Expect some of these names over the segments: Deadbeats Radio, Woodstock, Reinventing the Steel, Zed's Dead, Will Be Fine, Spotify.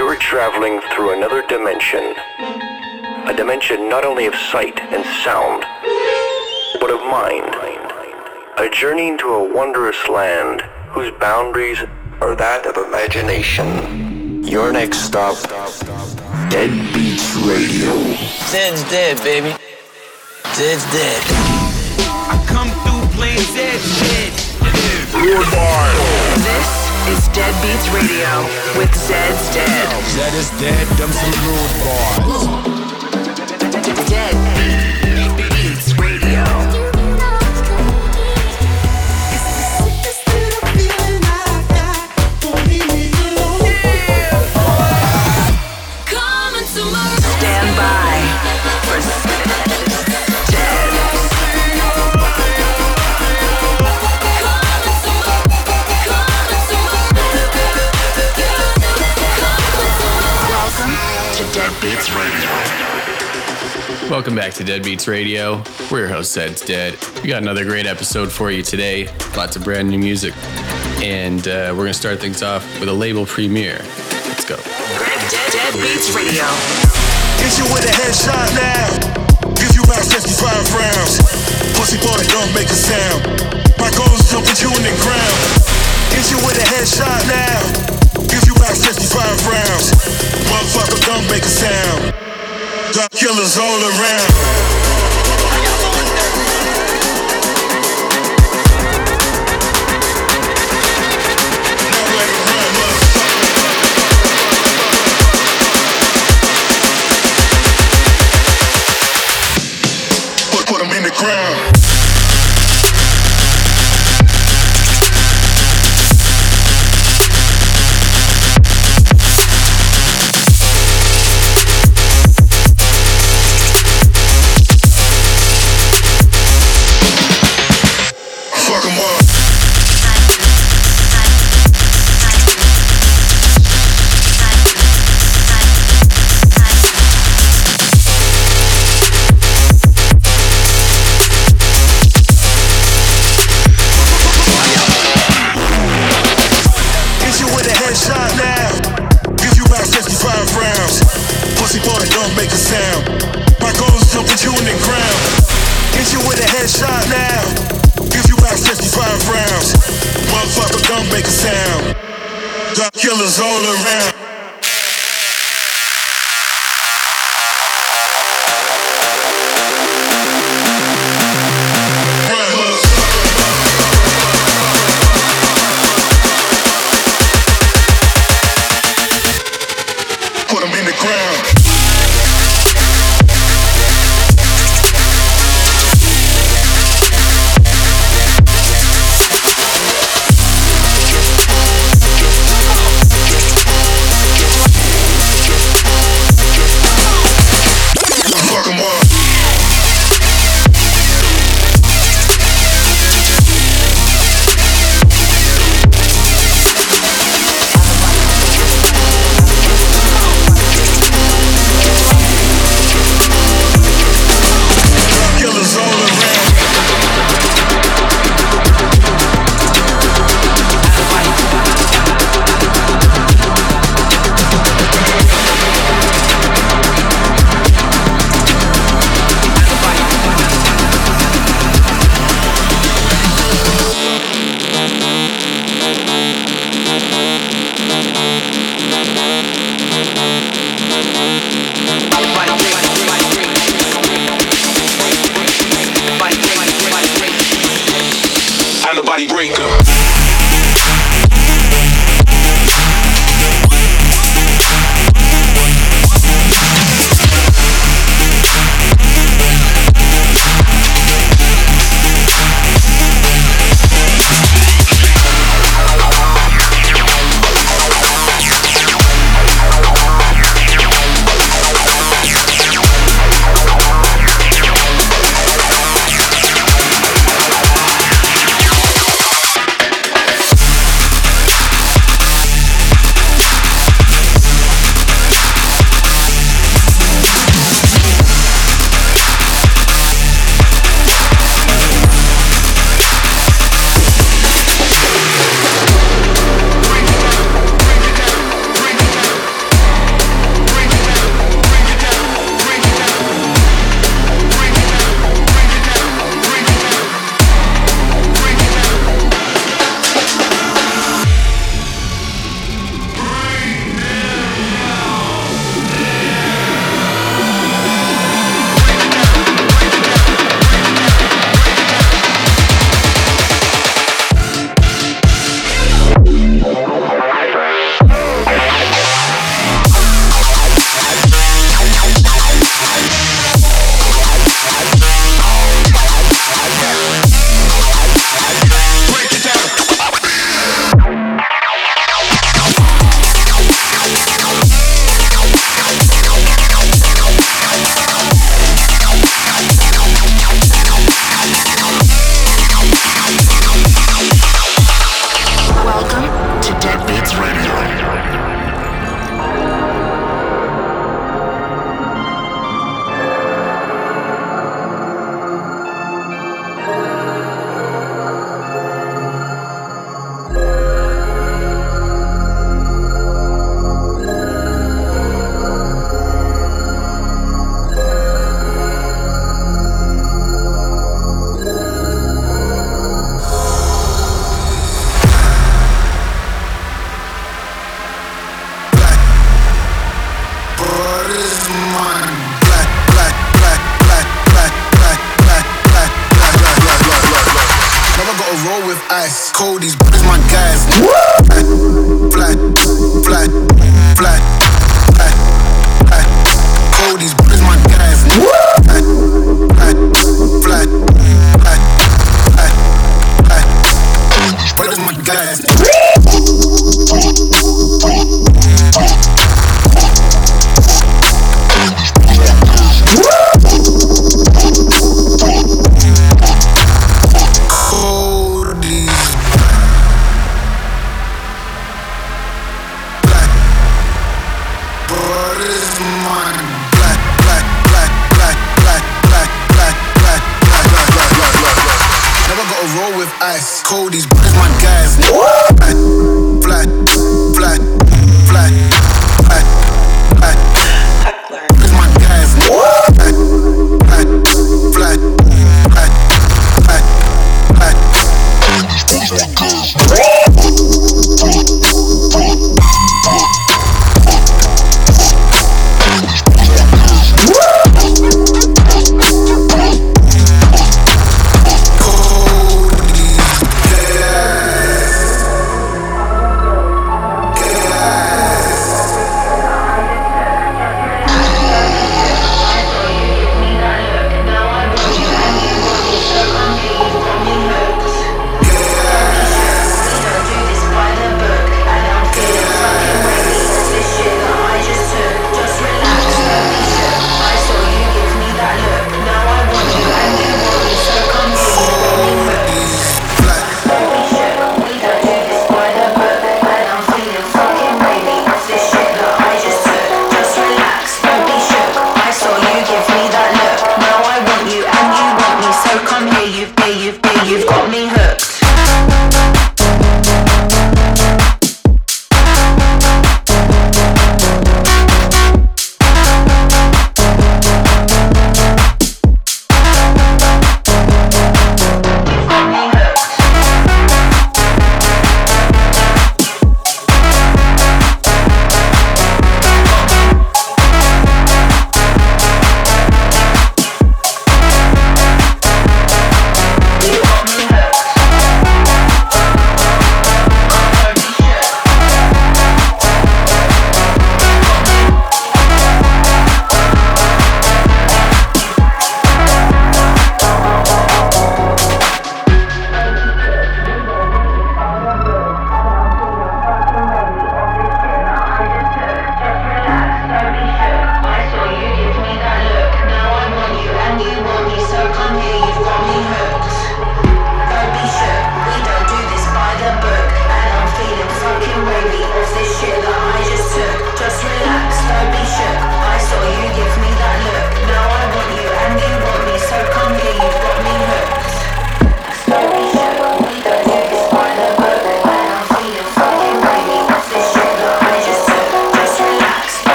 You are traveling through another dimension. A dimension not only of sight and sound, but of mind. A journey into a wondrous land whose boundaries are that of imagination. Your next stop, Deadbeats Radio. Zed's Dead, baby. Zed's Dead. I come through playing Zed's Dead. Goodbye. This is Deadbeats Radio with Zed's Dead. Zed is dead, dumb some rude bars. Deadbeats Radio. Welcome back to Deadbeats Radio. We're your host, Zed's Dead. We got another great episode for you today. Lots of brand new music. And we're going to start things off with a label premiere. Let's go. Deadbeats Radio. Hit you with a headshot now. Give you about 55 rounds. Pussy party don't make a sound. My goal is to put you in the ground. Hit you with a headshot now. Give you about 55 rounds. Motherfucker don't make a sound. Got killers all around. Put them in the ground. roll with ice. Cold, these bitches my guys. Flat, flat, flat, flat, flat. Cold, these bitches my guys. Flat, flat, flat, flat, flat, flat. Cold, these bitches my guys. Cold, these bitches my guys. Flat, flat, flat, flat, flat, flat. Huckler. Bitches my guys. Flat, flat, flat, flat, flat, flat. Cold, these bitches my guys.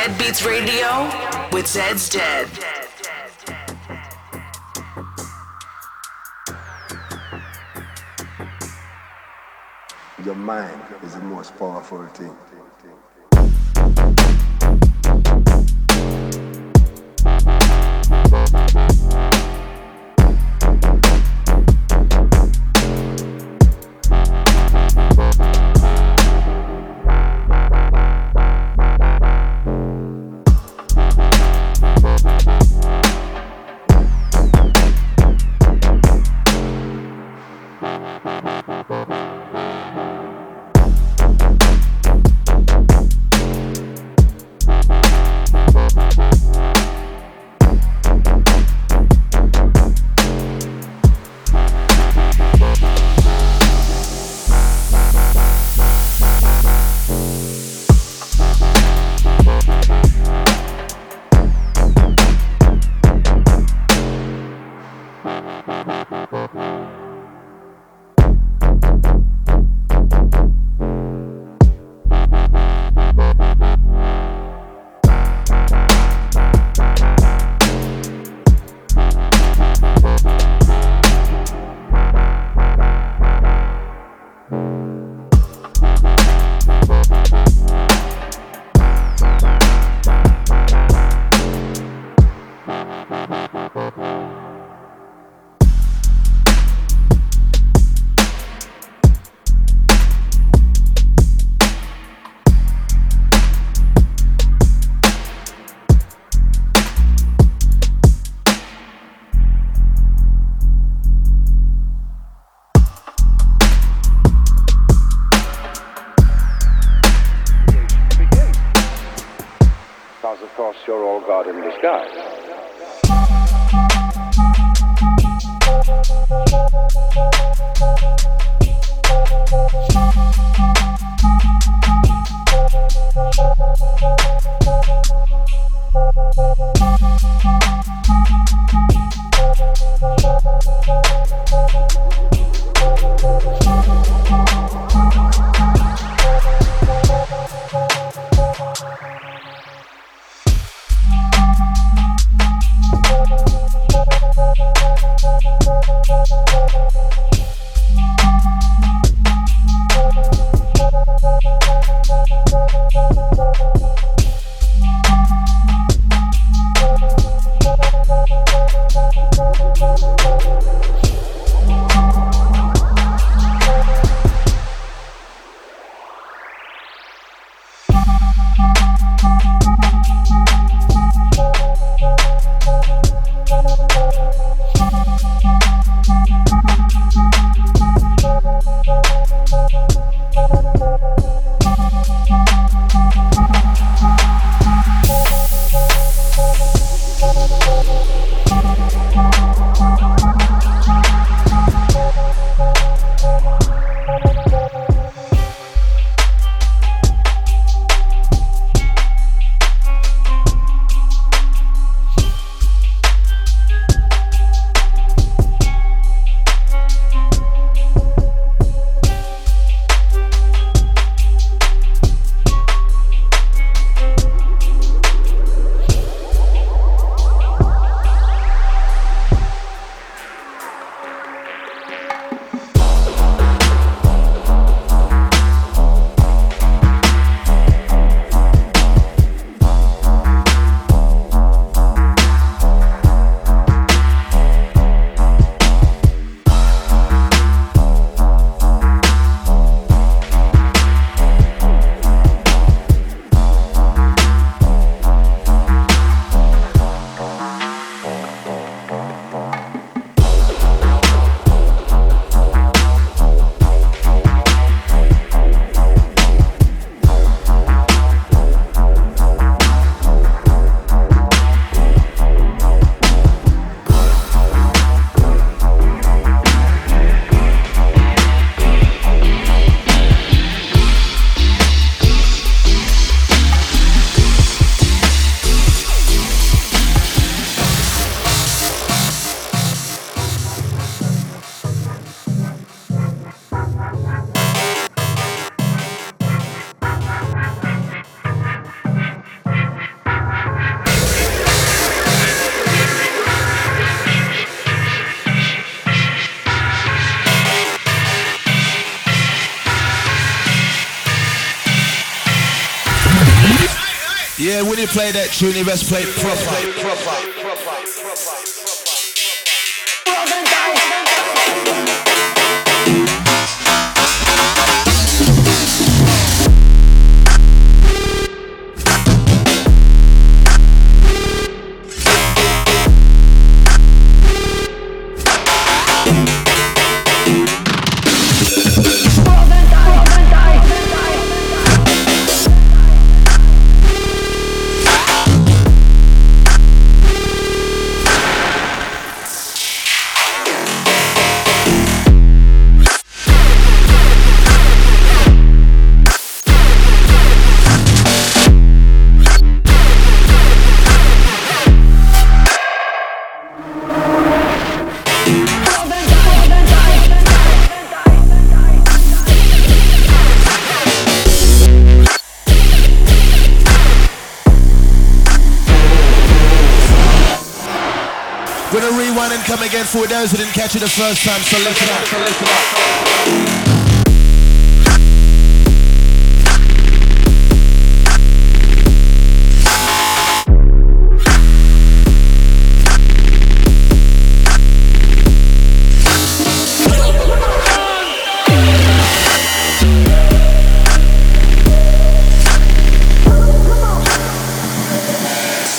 Deadbeats Radio with Zed's Dead. Your mind is the most powerful thing. You're all God in disguise. there, when you play that tune, you best play it proper. Come again for those who didn't catch it the first time, so listen up, so listen up.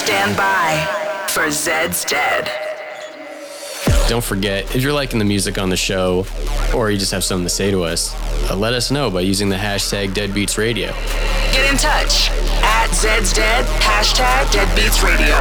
Stand by for Zed's Dead. Don't forget, if you're liking the music on the show or you just have something to say to us, let us know by using the hashtag Deadbeats Radio. Get in touch at Zed's Dead, hashtag Deadbeats Radio.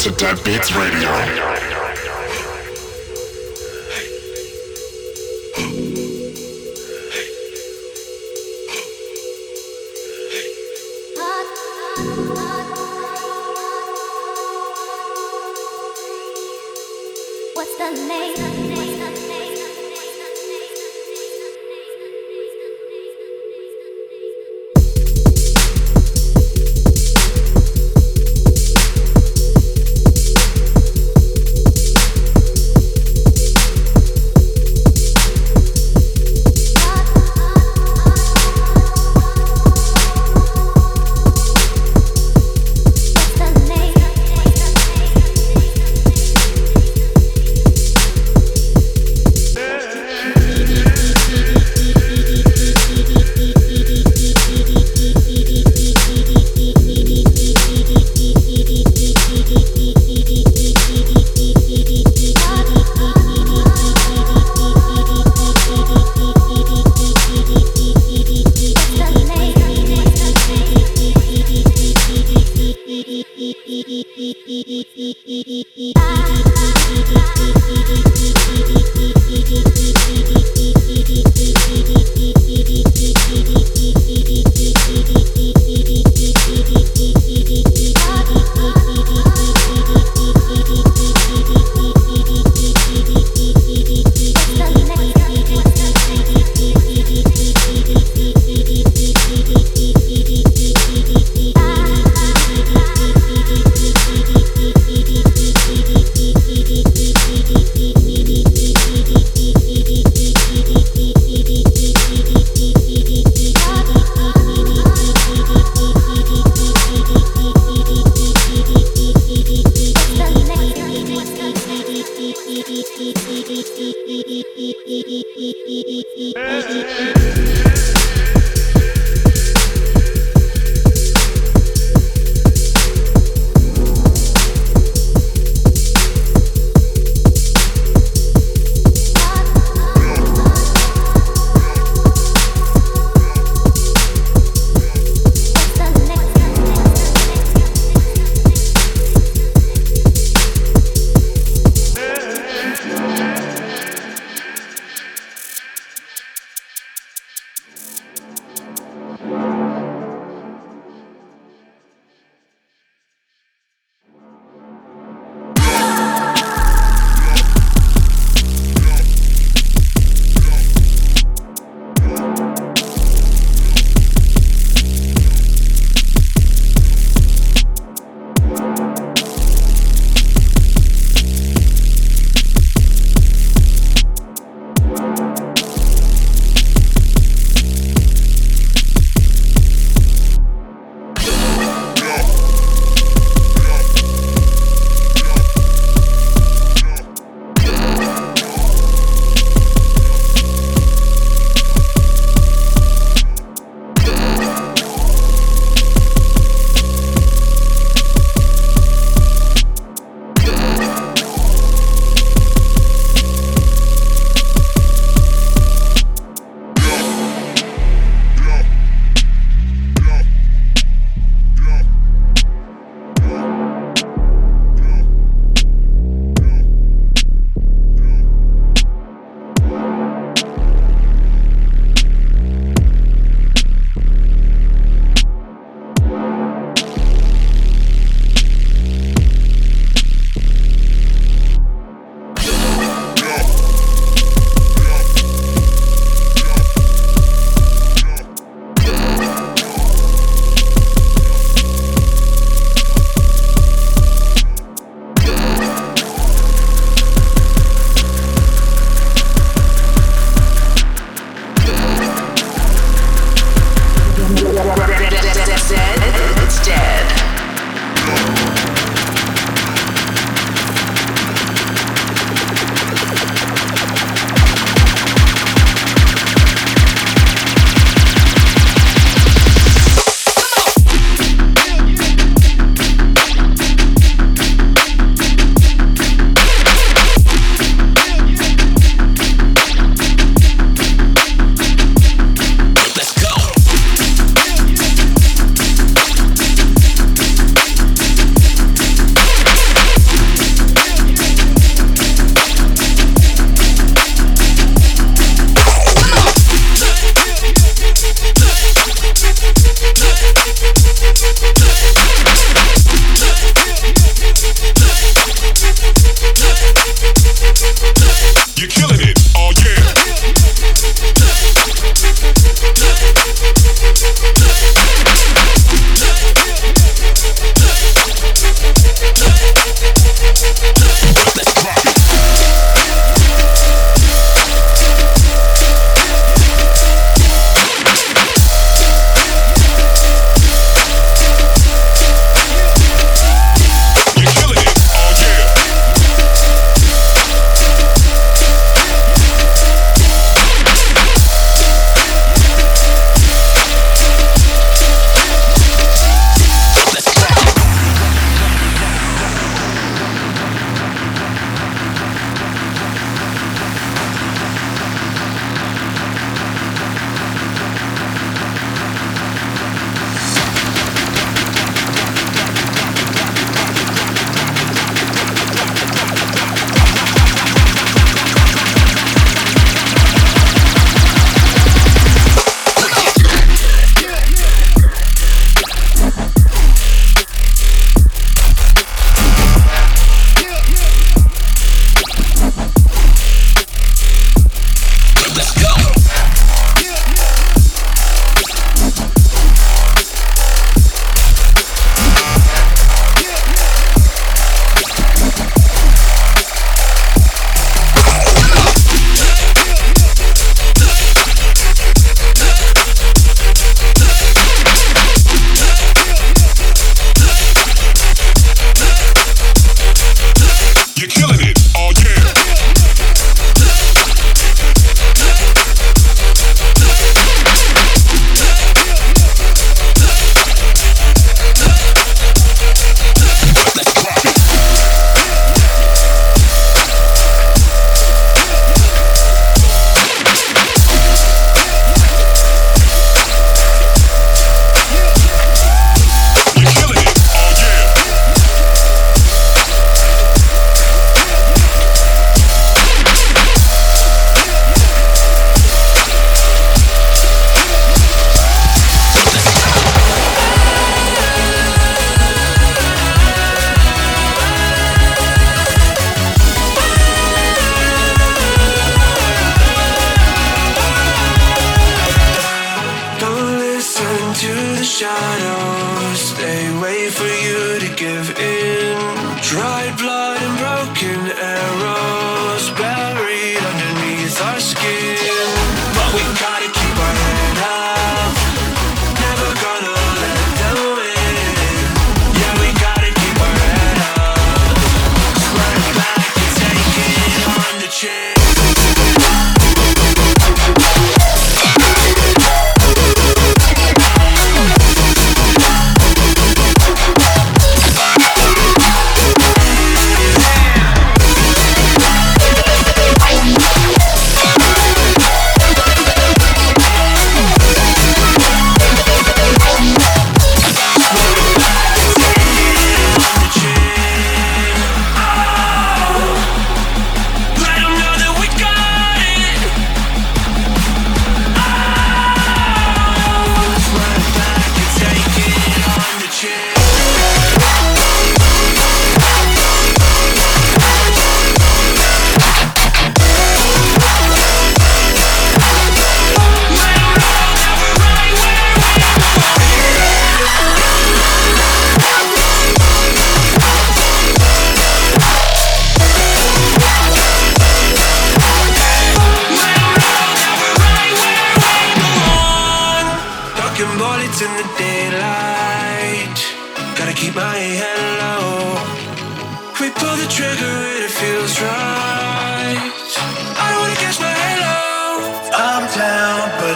to Deadbeats Radio.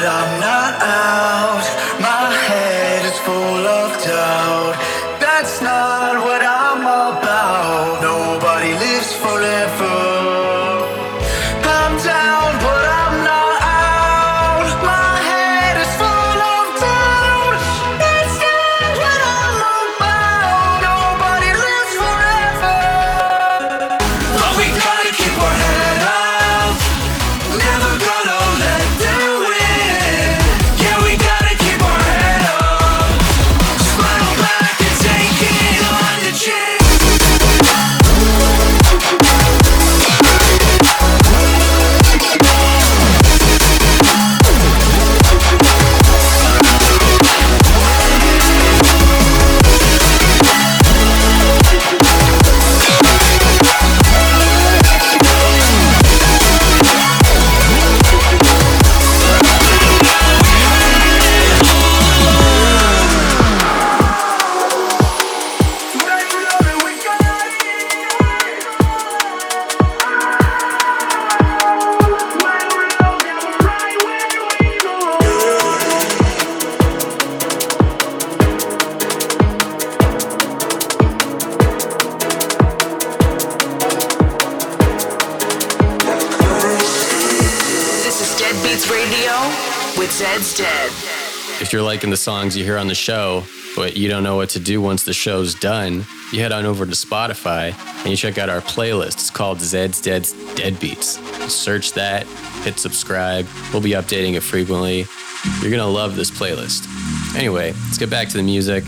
I'm not out. My head is full of doubt. That's not what I'm about. Nobody lives forever. I'm down, but I'm not out. My head is full of doubt. That's not what I'm about. Nobody lives forever. But we gotta keep our head up. Never gonna let down. Deadbeats Radio with Zed's Dead. If you're liking the songs you hear on the show, but you don't know what to do once the show's done, you head on over to Spotify and you check out our playlist. It's called Zed's Dead's Deadbeats. Search that, hit subscribe. We'll be updating it frequently. You're going to love this playlist. Anyway, let's get back to the music.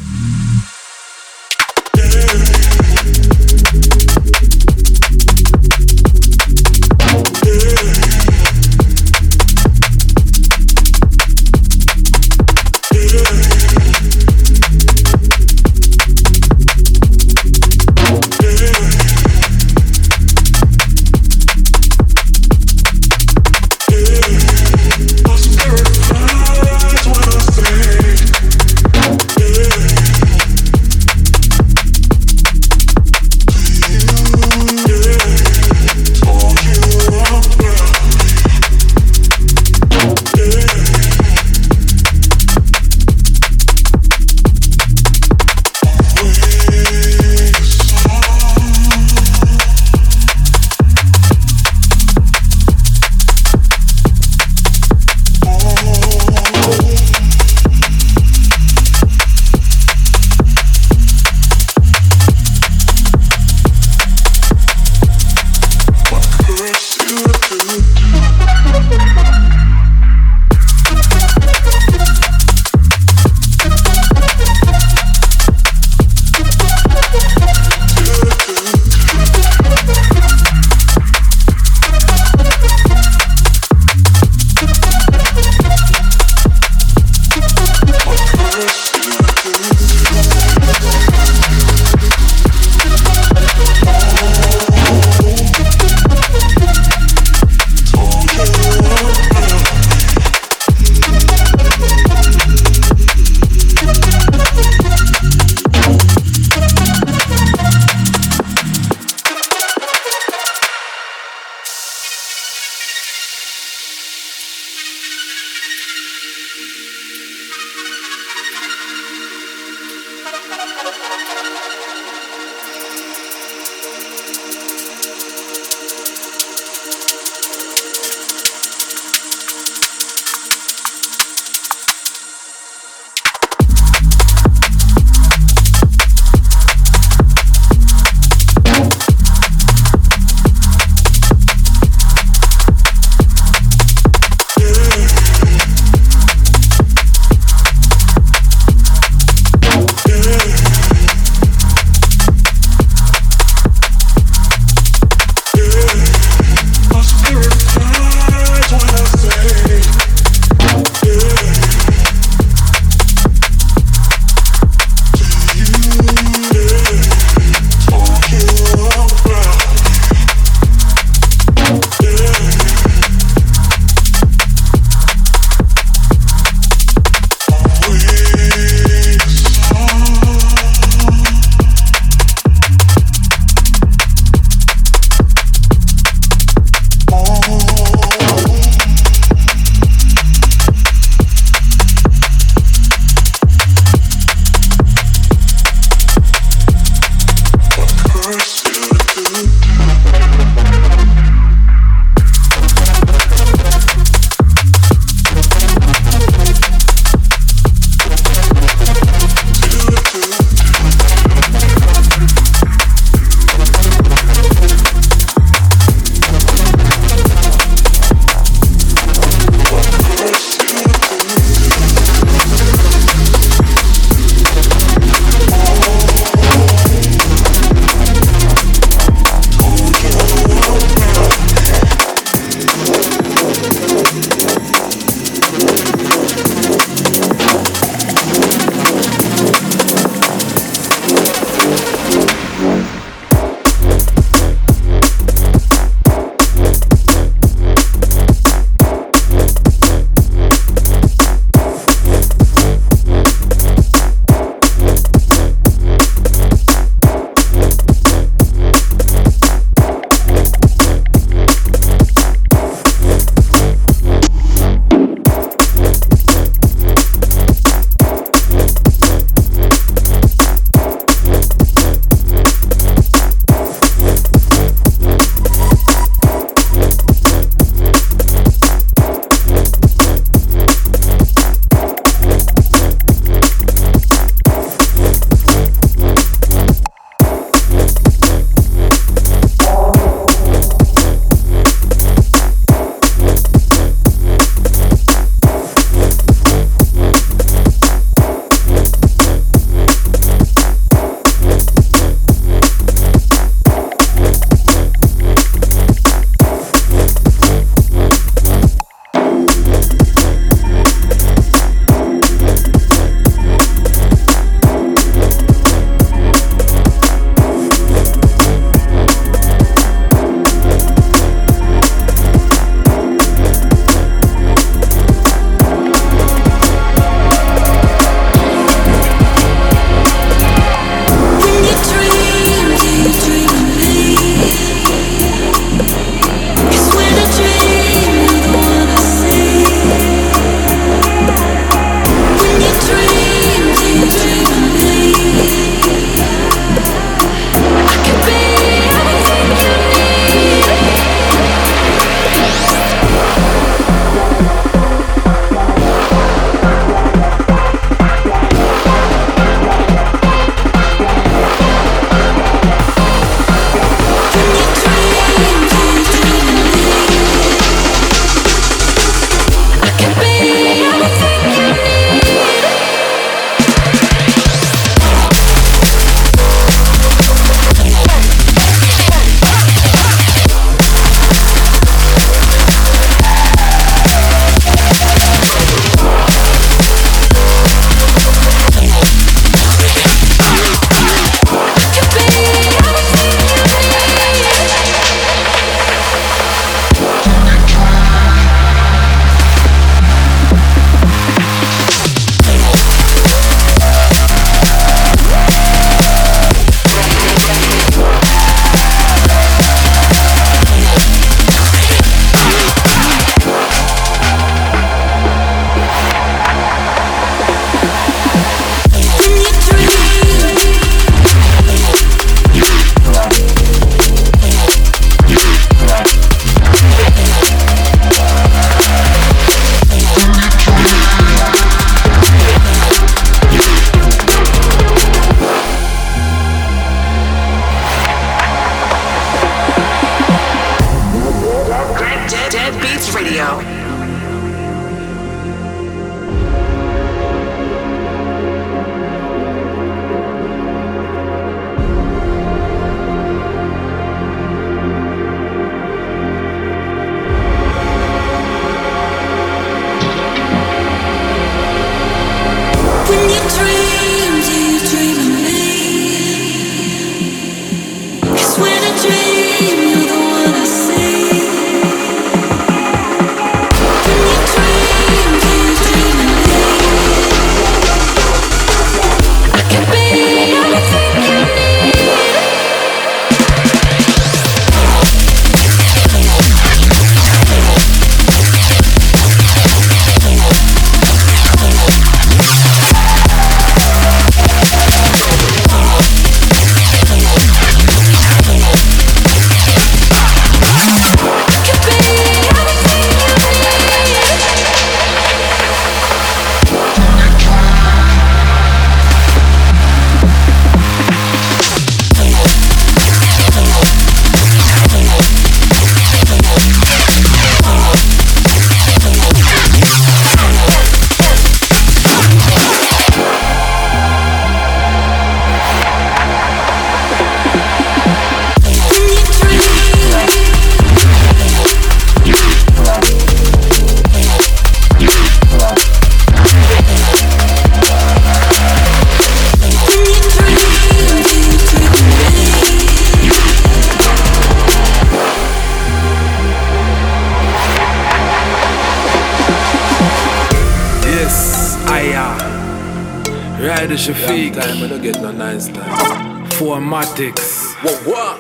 Rider Shafiq. Time I don't get no nice time. Formatics. What?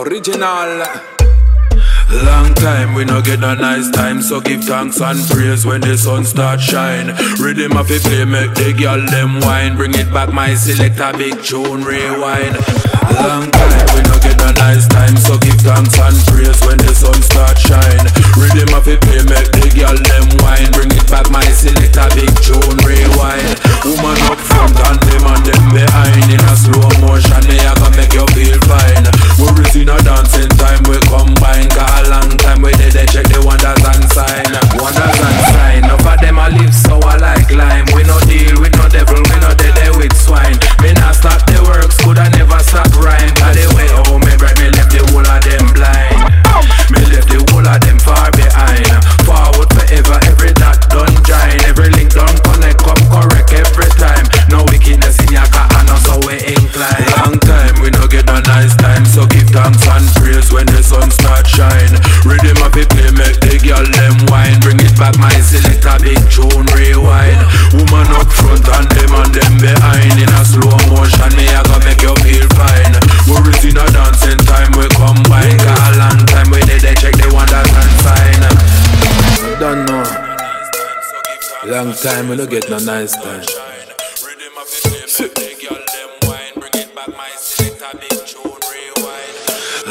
Original. Long time we no get no nice time, so give thanks and praise when the sun start shine. Rhythm of a play make the girl them wine. Bring it back, my selector big tune rewind. Long time we no get no nice time, so give thanks and praise when the sun start shine. Rhythm of a play make the girl them wine. Bring it back, my selector big tune rewind. Woman up front and them behind. In a slow motion, they are gonna make you feel fine. We're in a dancing time, we combine. A long time we did they check the wonders and sign. Wonders and sign. Enough of them a live so I like lime. We no deal with no devil, we no deal with swine. Me not stop the works, could I never stop rhyme. By the way home, me bright, me left the whole of them blind. Me left the whole of them far behind. Forward forever, every dot done join. Every link done connect, come correct every time. No wickedness in your car and us how we incline. Long time we no get no nice time, so give thanks and praise when the sun start shine. Rhythm of it play, make the girl them wine. Bring it back, my selector big tune rewind. Woman up front and them behind. In a slow motion, me I gonna make you feel fine. We're in a dancing time, we combine. Got a long time we did they check the wonders and sign. Don't know. Long time we don't get no nice time. Rhythm of it play, make the girl them wine. Bring it back, my selector big tune rewind.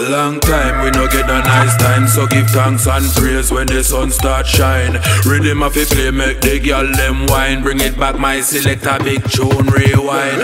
Long time we no get no nice time, so give thanks and praise when the sun start shine. Rhythm of a play make the girl them wine. Bring it back, my selector big tune rewind.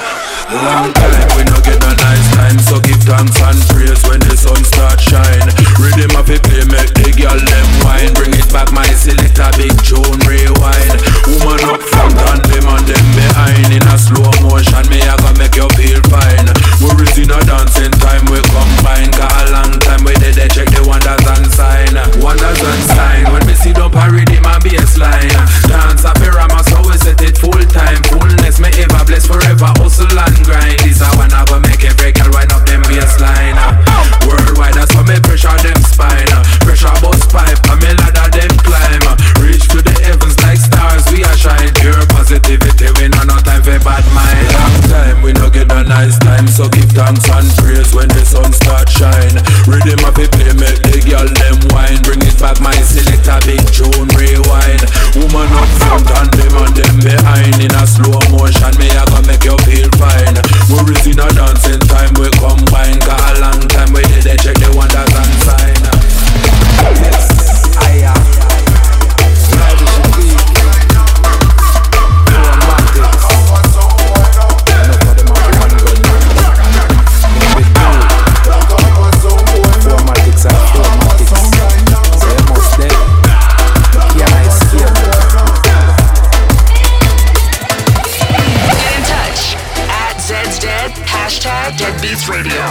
Long time we no get no nice time, so give thanks and praise when the sun start shine. Rhythm of a play make the girl them wine. Bring it back, my selector big tune rewind. Woman up front and them behind. In a slow motion, me I gonna make you feel fine. We're in a dancing time, we combine. A long time we did they check the wonders and sign. Wonders and sign. When we see don't parody my baseline. Dance a pyramid so we set it full time. Fullness me ever bless forever. Hustle and grind. This how I never make it break and wind up them baseline. Worldwide that's how me pressure them spine. Pressure bus pipe and me ladder them climb. Reach to the heavens like stars we are shine. Pure positivity we no time for bad mind. Long time we no get a nice time, so give thanks and praise when the sun start shine. Rhythm of a play, make the girl them wine. Bring it back, my selector big tune rewind. Woman up front and them behind. In a slow motion, me I gonna make you feel fine. We're in a dancing time, we combine. Got a long time, we did they check the wonders and sign. Yes, I am. Deadbeats Radio.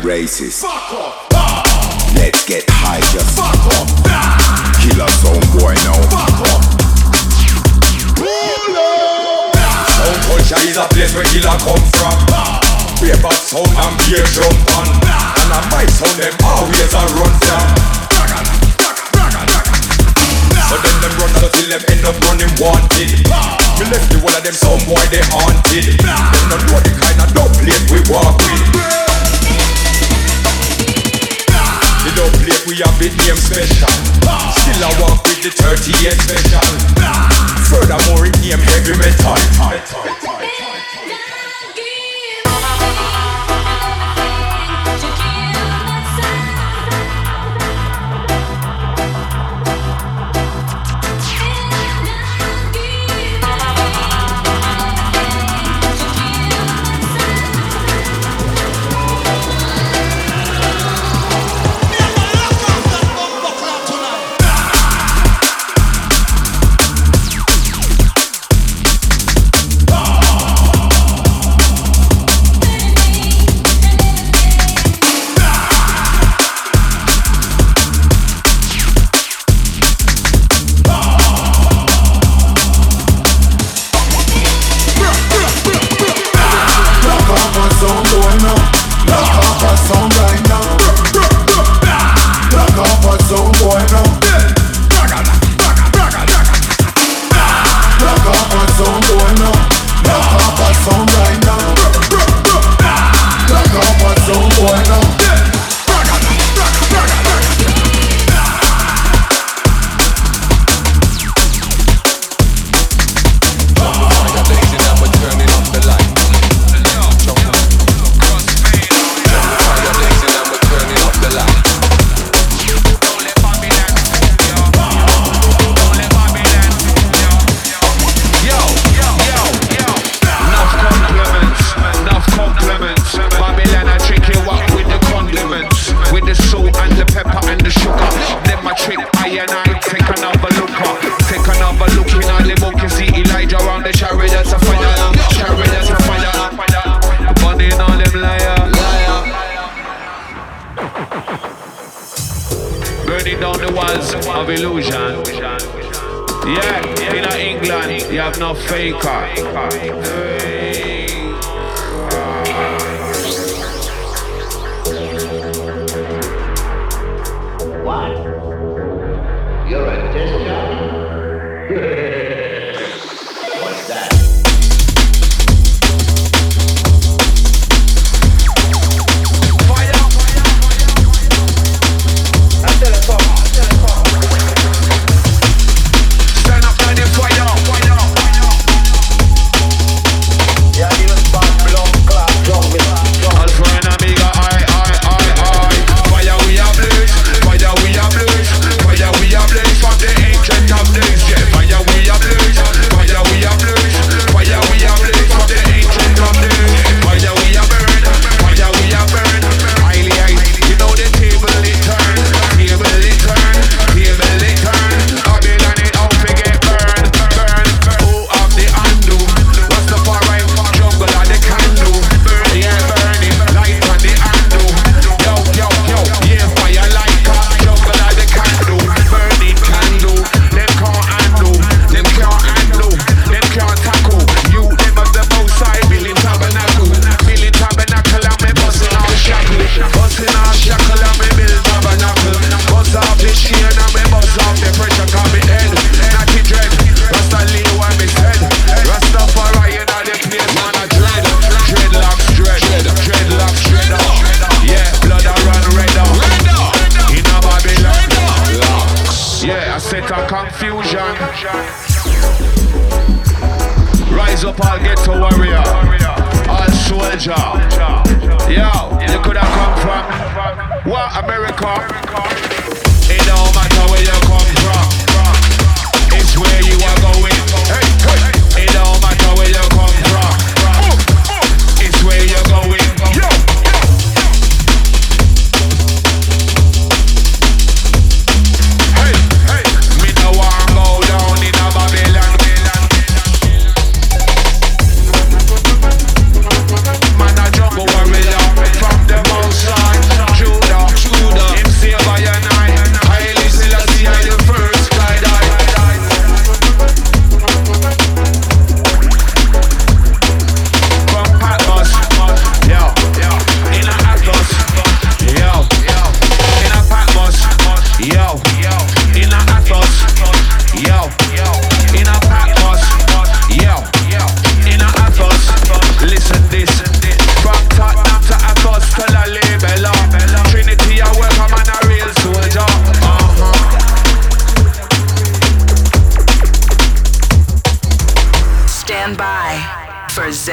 Racist. Fuck off. Let's get high, just fuck off. Kill us, homeboy, now. Fuck off. Sound culture is a place where killer come from. Paper sound and beer jump on. And a bite sound them always a run from. So then them run until them end up running wanted. We left the one of them sound boy they haunted. Them not know the kind of dope place we walk with. The dub plate we have it named special. Still I walk with the 38 special. Furthermore it EDM, heavy metal.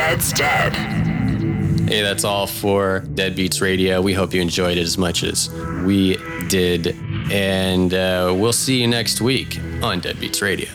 Zed's Dead. Hey, that's all for Deadbeats Radio. We hope you enjoyed it as much as we did. And we'll see you next week on Deadbeats Radio.